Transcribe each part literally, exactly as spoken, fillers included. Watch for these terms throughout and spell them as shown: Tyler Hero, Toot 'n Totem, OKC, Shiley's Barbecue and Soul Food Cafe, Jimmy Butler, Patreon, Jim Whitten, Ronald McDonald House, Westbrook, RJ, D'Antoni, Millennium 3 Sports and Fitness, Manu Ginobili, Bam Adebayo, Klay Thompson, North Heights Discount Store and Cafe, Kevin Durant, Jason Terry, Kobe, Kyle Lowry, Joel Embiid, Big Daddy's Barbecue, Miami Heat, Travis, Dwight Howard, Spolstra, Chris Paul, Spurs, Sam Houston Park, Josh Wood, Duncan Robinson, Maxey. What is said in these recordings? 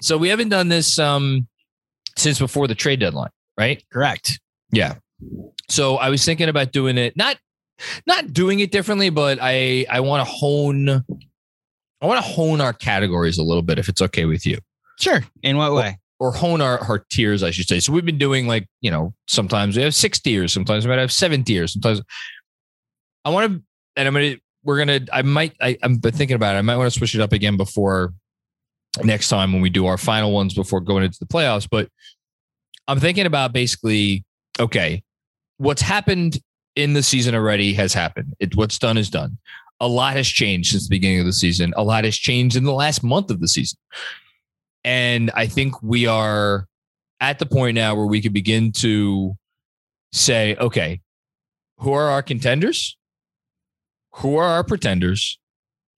So we haven't done this um, since before the trade deadline, right? Correct. Yeah. So I was thinking about doing it, not not doing it differently, but I, I want to hone I want to hone our categories a little bit, if it's okay with you. Sure. In what way? Or, or hone our, our tiers, I should say. So we've been doing, like, you know, sometimes we have six tiers, sometimes we might have seven tiers, sometimes I want to, and I'm gonna we're gonna I might I, I'm thinking about it. I might want to switch it up again before next time when we do our final ones before going into the playoffs. But I'm thinking about basically, okay, what's happened in the season already has happened. It, what's done is done. A lot has changed since the beginning of the season. A lot has changed in the last month of the season. And I think we are at the point now where we can begin to say, okay, who are our contenders? Who are our pretenders?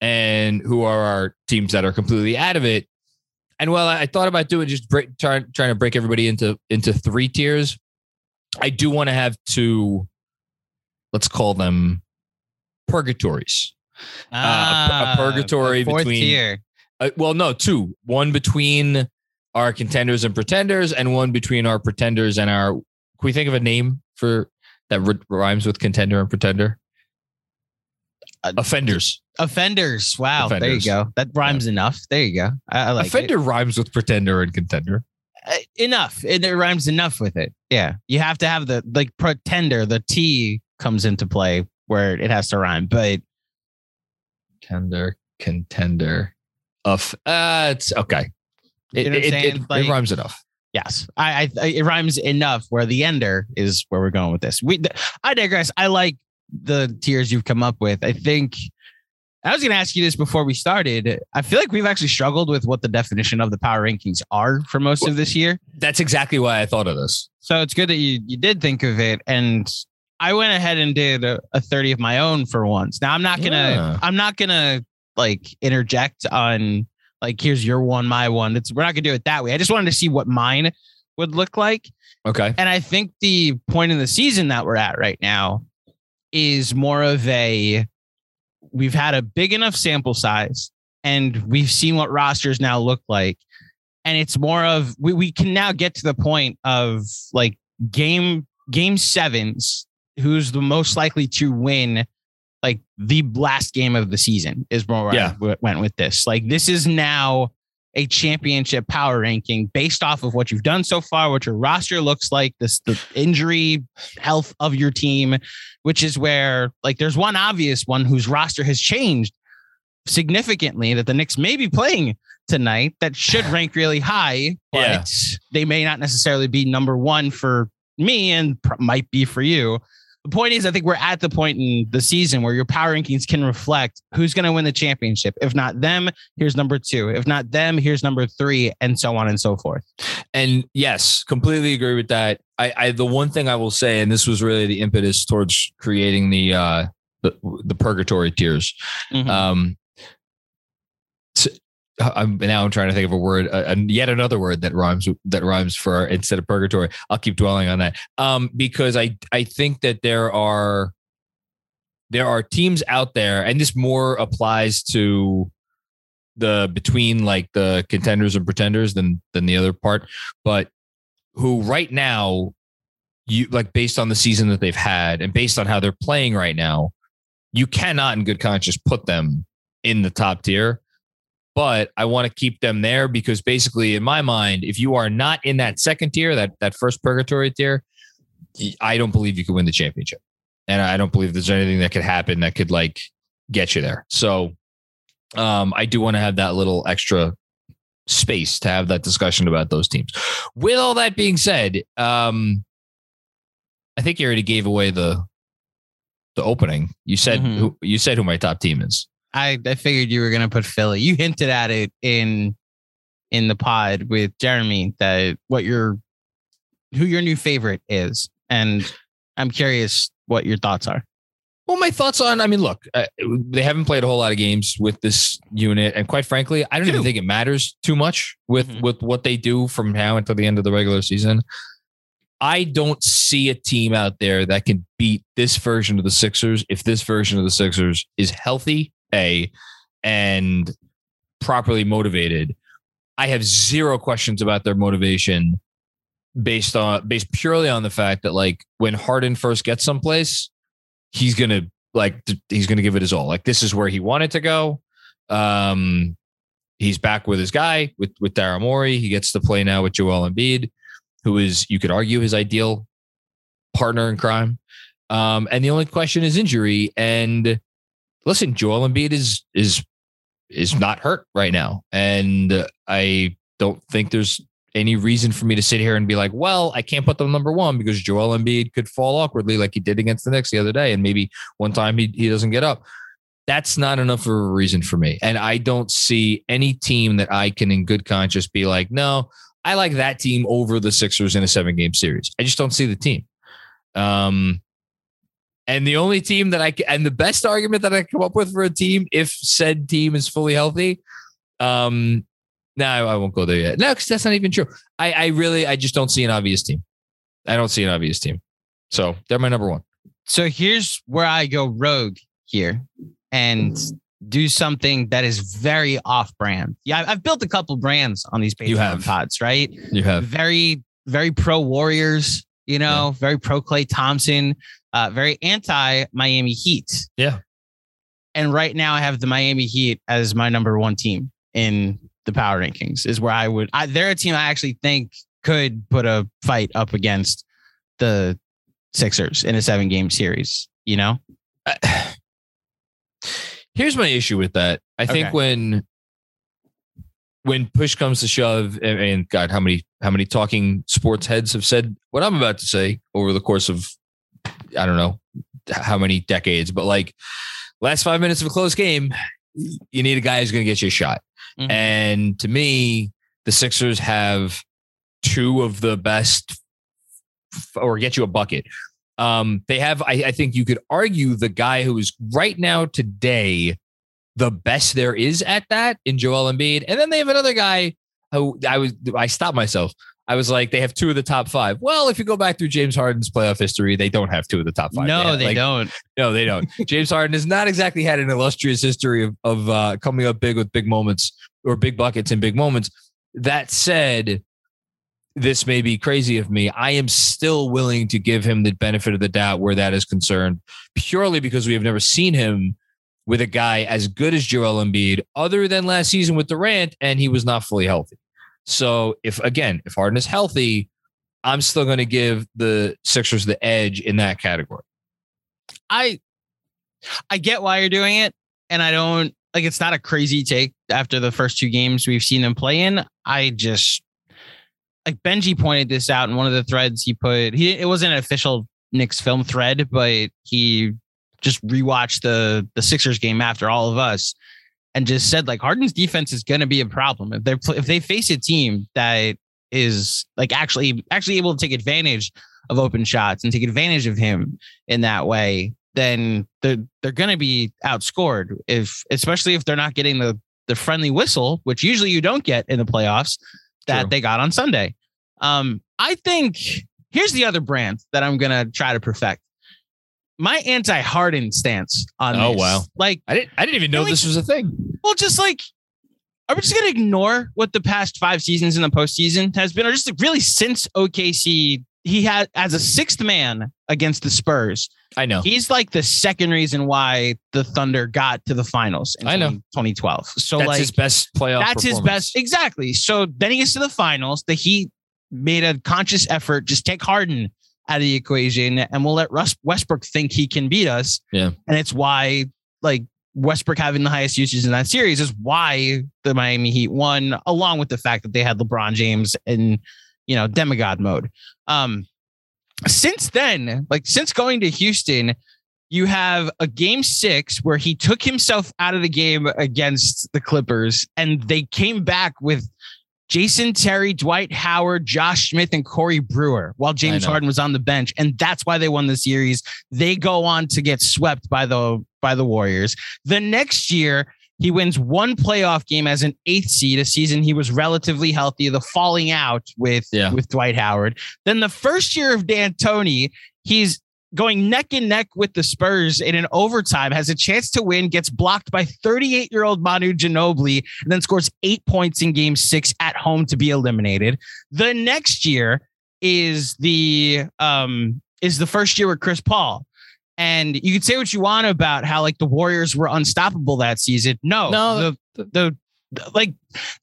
And who are our teams that are completely out of it? And while I thought about doing just break, try, trying to break everybody into into three tiers, I do want to have two, let's call them purgatories. Ah, uh, a, a purgatory fourth between tier. Uh, well, no, two. One between our contenders and pretenders, and one between our pretenders and our. Can we think of a name for that r- rhymes with contender and pretender? Uh, offenders. Offenders. Wow. Offenders. There you go. That rhymes yeah. enough. There you go. I, I like Offender it. Rhymes with pretender and contender. Uh, enough. It, it rhymes enough with it. Yeah. You have to have the, like, pretender, the T comes into play where it has to rhyme, but. Contender, contender. Of, uh, it's okay. It, you know it, it, like, it rhymes enough. Yes. I, I, it rhymes enough where the ender is where we're going with this. We, I digress. I like the tiers you've come up with. I think I was going to ask you this before we started. I feel like we've actually struggled with what the definition of the power rankings are for most well, of this year. That's exactly why I thought of this. So it's good that you, you did think of it. And I went ahead and did a, a thirty of my own for once. Now I'm not going to, yeah. I'm not going to like interject on like, here's your one, my one. It's, we're not going to do it that way. I just wanted to see what mine would look like. Okay. And I think the point in the season that we're at right now is more of a, we've had a big enough sample size and we've seen what rosters now look like. And it's more of, we, we can now get to the point of like game, game sevens, who's the most likely to win, like the last game of the season is more where yeah. I went with this. Like, this is now a championship power ranking based off of what you've done so far, what your roster looks like, this, the injury health of your team, which is where, like, there's one obvious one whose roster has changed significantly that the Knicks may be playing tonight that should rank really high, but yeah. they may not necessarily be number one for me and pr- might be for you. The point is, I think we're at the point in the season where your power rankings can reflect who's going to win the championship. If not them, here's number two. If not them, here's number three, and so on and so forth. And yes, completely agree with that. I, I the one thing I will say, and this was really the impetus towards creating the uh, the, the purgatory tiers. Mm-hmm. Um, so I'm now I'm trying to think of a word, uh, and yet another word that rhymes that rhymes for instead of purgatory. I'll keep dwelling on that um, because I I think that there are there are teams out there, and this more applies to the between like the contenders and pretenders than than the other part, but who right now you like based on the season that they've had and based on how they're playing right now, you cannot in good conscience put them in the top tier. But I want to keep them there because basically in my mind, if you are not in that second tier, that, that first purgatory tier, I don't believe you could win the championship. And I don't believe there's anything that could happen that could like get you there. So um, I do want to have that little extra space to have that discussion about those teams. With all that being said, um, I think you already gave away the, the opening. You said, mm-hmm. who, you said who my top team is. I, I figured you were going to put Philly. You hinted at it in in the pod with Jeremy that what your who your new favorite is. And I'm curious what your thoughts are. Well, my thoughts on I mean, look, uh, they haven't played a whole lot of games with this unit. And quite frankly, I don't Two. even think it matters too much with mm-hmm. with what they do from now until the end of the regular season. I don't see a team out there that can beat this version of the Sixers if this version of the Sixers is healthy. A and properly motivated. I have zero questions about their motivation based on based purely on the fact that, like, when Harden first gets someplace, he's going to like, he's going to give it his all. Like, this is where he wanted to go. Um, he's back with his guy with, with Daryl Morey. He gets to play now with Joel Embiid, who is, you could argue, his ideal partner in crime. Um, and the only question is injury. And listen, Joel Embiid is, is, is not hurt right now. And I don't think there's any reason for me to sit here and be like, well, I can't put them number one because Joel Embiid could fall awkwardly like he did against the Knicks the other day. And maybe one time he, he doesn't get up. That's not enough of a reason for me. And I don't see any team that I can in good conscience be like, no, I like that team over the Sixers in a seven game series. I just don't see the team. Um, And the only team that I can, and the best argument that I come up with for a team, if said team is fully healthy, um, no, nah, I won't go there yet. No, because that's not even true. I, I really, I just don't see an obvious team. I don't see an obvious team. So they're my number one. So here's where I go rogue here and do something that is very off brand. Yeah, I've built a couple brands on these Patreon pods, right? You have. Very, very pro Warriors, you know, yeah. Very pro Klay Thompson. Uh, very anti Miami Heat. Yeah. And right now I have the Miami Heat as my number one team in the power rankings is where I would, I, they're a team I actually think could put a fight up against the Sixers in a seven game series, you know? Uh, here's my issue with that. I okay. think when, when push comes to shove, and, and God, how many, how many talking sports heads have said what I'm about to say over the course of, I don't know how many decades, but like last five minutes of a close game, you need a guy who's going to get you a shot. Mm-hmm. And to me, the Sixers have two of the best or get you a bucket. Um, they have, I, I think you could argue the guy who is right now today, the best there is at that in Joel Embiid. And then they have another guy who I was, I stopped myself. I was like, they have two of the top five. Well, if you go back through James Harden's playoff history, they don't have two of the top five. No, they, they like, don't. No, they don't. James Harden has not exactly had an illustrious history of, of uh, coming up big with big moments or big buckets in big moments. That said, this may be crazy of me. I am still willing to give him the benefit of the doubt where that is concerned, purely because we have never seen him with a guy as good as Joel Embiid other than last season with Durant, and he was not fully healthy. So if, again, if Harden is healthy, I'm still going to give the Sixers the edge in that category. I, I get why you're doing it. And I don't like, it's not a crazy take after the first two games we've seen them play in. I just like Benji pointed this out in one of the threads he put, he, it wasn't an official Knicks film thread, but he just rewatched the, the Sixers game after all of us. And just said, like, Harden's defense is going to be a problem if they if they face a team that is like actually actually able to take advantage of open shots and take advantage of him in that way. Then they're they're going to be outscored if especially if they're not getting the the friendly whistle, which usually you don't get in the playoffs that True. They got on Sunday. Um, I think here's the other brand that I'm going to try to perfect. My anti-Harden stance on oh, this. Oh, wow. Like, I didn't I didn't even know like, this was a thing. Well, just like, are we just going to ignore what the past five seasons in the postseason has been? Or just like really since O K C, he had as a sixth man against the Spurs. I know. He's like the second reason why the Thunder got to the finals in I know. twenty twelve. So that's like his best playoff. That's his best. Exactly. So then he gets to the finals. The Heat made a conscious effort. Just take Harden out of the equation, and we'll let Russ Westbrook think he can beat us. Yeah. And it's why, like, Westbrook having the highest usage in that series is why the Miami Heat won, along with the fact that they had LeBron James in, you know, demigod mode. Um, since then, like, since going to Houston, you have a game six where he took himself out of the game against the Clippers, and they came back with Jason Terry, Dwight Howard, Josh Smith, and Corey Brewer while James Harden was on the bench. And that's why they won the series. They go on to get swept by the by the Warriors. The next year, he wins one playoff game as an eighth seed, a season he was relatively healthy, the falling out with, yeah. with Dwight Howard. Then the first year of D'Antoni, he's going neck and neck with the Spurs in an overtime, has a chance to win, gets blocked by thirty-eight-year-old Manu Ginobili, and then scores eight points in game six at home to be eliminated. The next year is the um, is the first year with Chris Paul. And you could say what you want about how like the Warriors were unstoppable that season. No, no, the, the, the like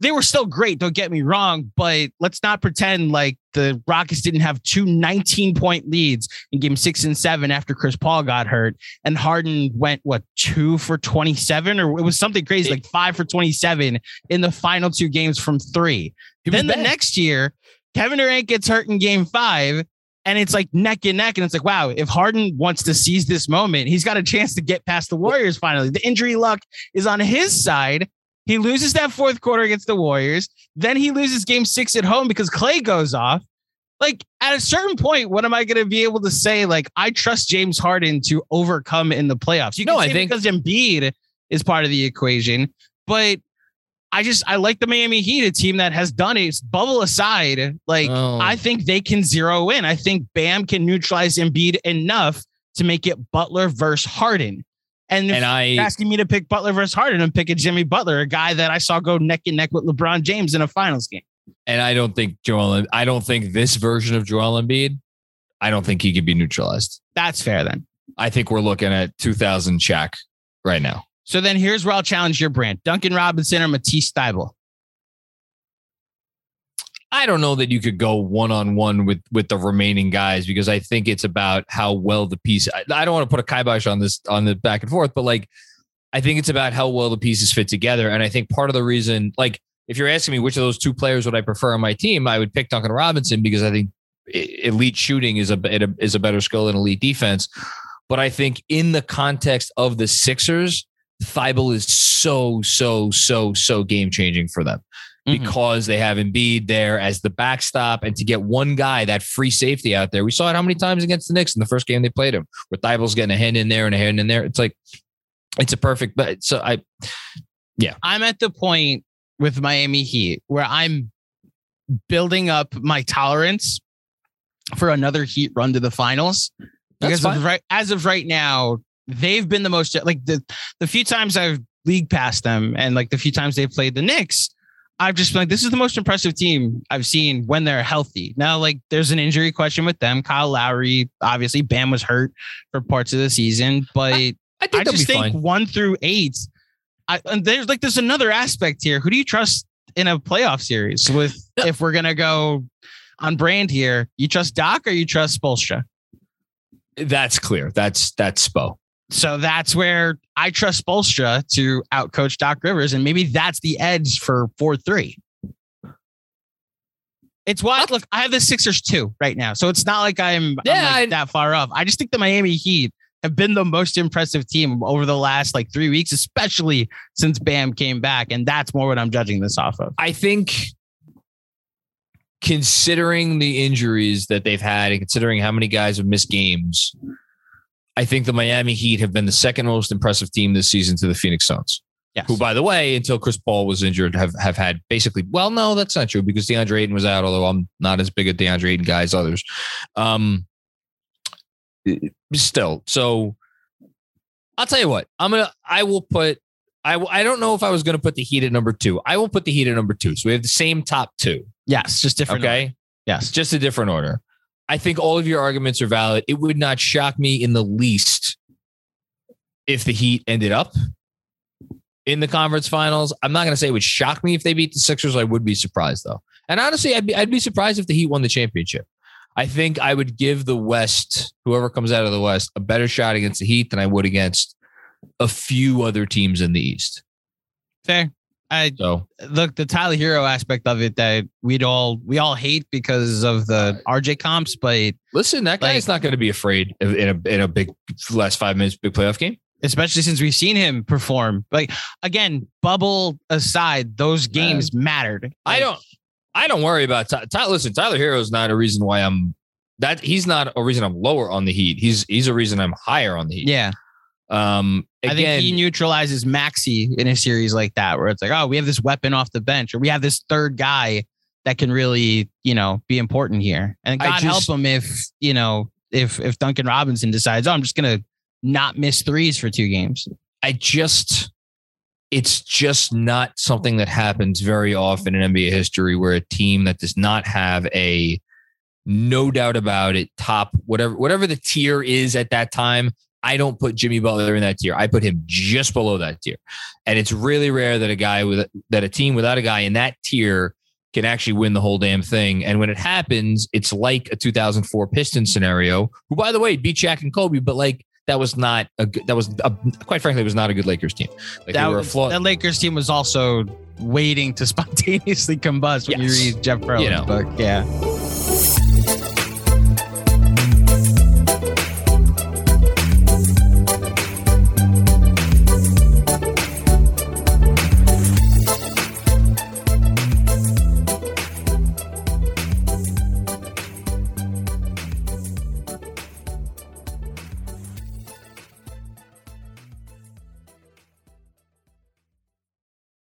they were still great. Don't get me wrong, but let's not pretend like the Rockets didn't have two nineteen point leads in game six and seven after Chris Paul got hurt, and Harden went what two for twenty-seven, or it was something crazy like five for twenty-seven in the final two games from three. Then the next year, Kevin Durant gets hurt in game five. And it's like neck and neck. And it's like, wow, if Harden wants to seize this moment, he's got a chance to get past the Warriors finally. The injury luck is on his side. He loses that fourth quarter against the Warriors. Then he loses game six at home because Klay goes off. Like at a certain point, what am I going to be able to say? Like, I trust James Harden to overcome in the playoffs. You know, I think because Embiid is part of the equation, but I just, I like the Miami Heat, a team that has done it. Bubble aside, like, oh. I think they can zero in. I think Bam can neutralize Embiid enough to make it Butler versus Harden. And, and if I, you're asking me to pick Butler versus Harden and pick a Jimmy Butler, a guy that I saw go neck and neck with LeBron James in a finals game. And I don't think Joel, I don't think this version of Joel Embiid, I don't think he could be neutralized. That's fair then. I think we're looking at two thousand Shaq right now. So then here's where I'll challenge your brand. Duncan Robinson or Matisse Thybulle? I don't know that you could go one-on-one with, with the remaining guys, because I think it's about how well the piece... I, I don't want to put a kibosh on this, on the back and forth, but like, I think it's about how well the pieces fit together. And I think part of the reason, like, if you're asking me which of those two players would I prefer on my team, I would pick Duncan Robinson, because I think elite shooting is a, is a better skill than elite defense. But I think in the context of the Sixers, Thybulle is so, so, so, so game-changing for them, mm-hmm. because they have Embiid there as the backstop, and to get one guy, that free safety out there. We saw it how many times against the Knicks in the first game they played him, where Thybulle's getting a hand in there and a hand in there. It's like, it's a perfect, but so I, yeah. I'm at the point with Miami Heat where I'm building up my tolerance for another Heat run to the finals. That's because of right, as of right now, they've been the most, like the, the few times I've league passed them and like the few times they've played the Knicks, I've just been like, this is the most impressive team I've seen when they're healthy. Now, like there's an injury question with them. Kyle Lowry, obviously Bam was hurt for parts of the season, but I, I, think I just think fine. one through eight, I, and there's like, there's another aspect here. Who do you trust in a playoff series with, if we're going to go on brand here, you trust Doc or you trust Spolstra? That's clear. That's, that's Spo. So that's where I trust Spolstra to outcoach Doc Rivers. And maybe that's the edge for four three. It's wild. Look, I have the Sixers two right now. So it's not like I'm, yeah, I'm like I, that far off. I just think the Miami Heat have been the most impressive team over the last like three weeks, especially since Bam came back. And that's more what I'm judging this off of. I think considering the injuries that they've had and considering how many guys have missed games, I think the Miami Heat have been the second most impressive team this season to the Phoenix Suns, yes. who, by the way, until Chris Paul was injured, have, have had basically, well, no, that's not true because DeAndre Ayton was out, although I'm not as big a DeAndre Ayton guy as others. Um, still, so I'll tell you what, I'm going to, I will put, I, w- I don't know if I was going to put the Heat at number two. I will put the Heat at number two. So we have the same top two. Yes. Just different. Okay. Order. Yes. Just a different order. I think all of your arguments are valid. It would not shock me in the least if the Heat ended up in the conference finals. I'm not going to say it would shock me if they beat the Sixers. I would be surprised, though. And honestly, I'd be, I'd be surprised if the Heat won the championship. I think I would give the West, whoever comes out of the West, a better shot against the Heat than I would against a few other teams in the East. Fair. I so. Look, the Tyler Hero aspect of it that we'd all we all hate because of the R J comps, but listen, that guy like, is not going to be afraid of, in a in a big last five minutes big playoff game, especially since we've seen him perform. Like again, bubble aside, those games uh, mattered. Like, I don't I don't worry about Tyler. Ty, listen, Tyler Hero is not a reason why I'm that he's not a reason I'm lower on the Heat. He's he's a reason I'm higher on the Heat. Yeah. Um, again, I think he neutralizes Maxey in a series like that, where it's like, oh, we have this weapon off the bench, or we have this third guy that can really, you know, be important here. And God just, help him if, you know, if if Duncan Robinson decides, oh, I'm just gonna not miss threes for two games. I just, it's just not something that happens very often in N B A history, where a team that does not have a no doubt about it top, whatever, whatever the tier is at that time. I don't put Jimmy Butler in that tier. I put him just below that tier. And it's really rare that a guy with that a team without a guy in that tier can actually win the whole damn thing. And when it happens, it's like a two thousand four Pistons scenario, who, by the way, beat Shaq and Kobe, but like, That was not a good, that was a, quite frankly, it was not a good Lakers team. Like that, they were a flawed. That Lakers team was also waiting to spontaneously combust when yes. you read Jeff Pearl's you know. book. Yeah.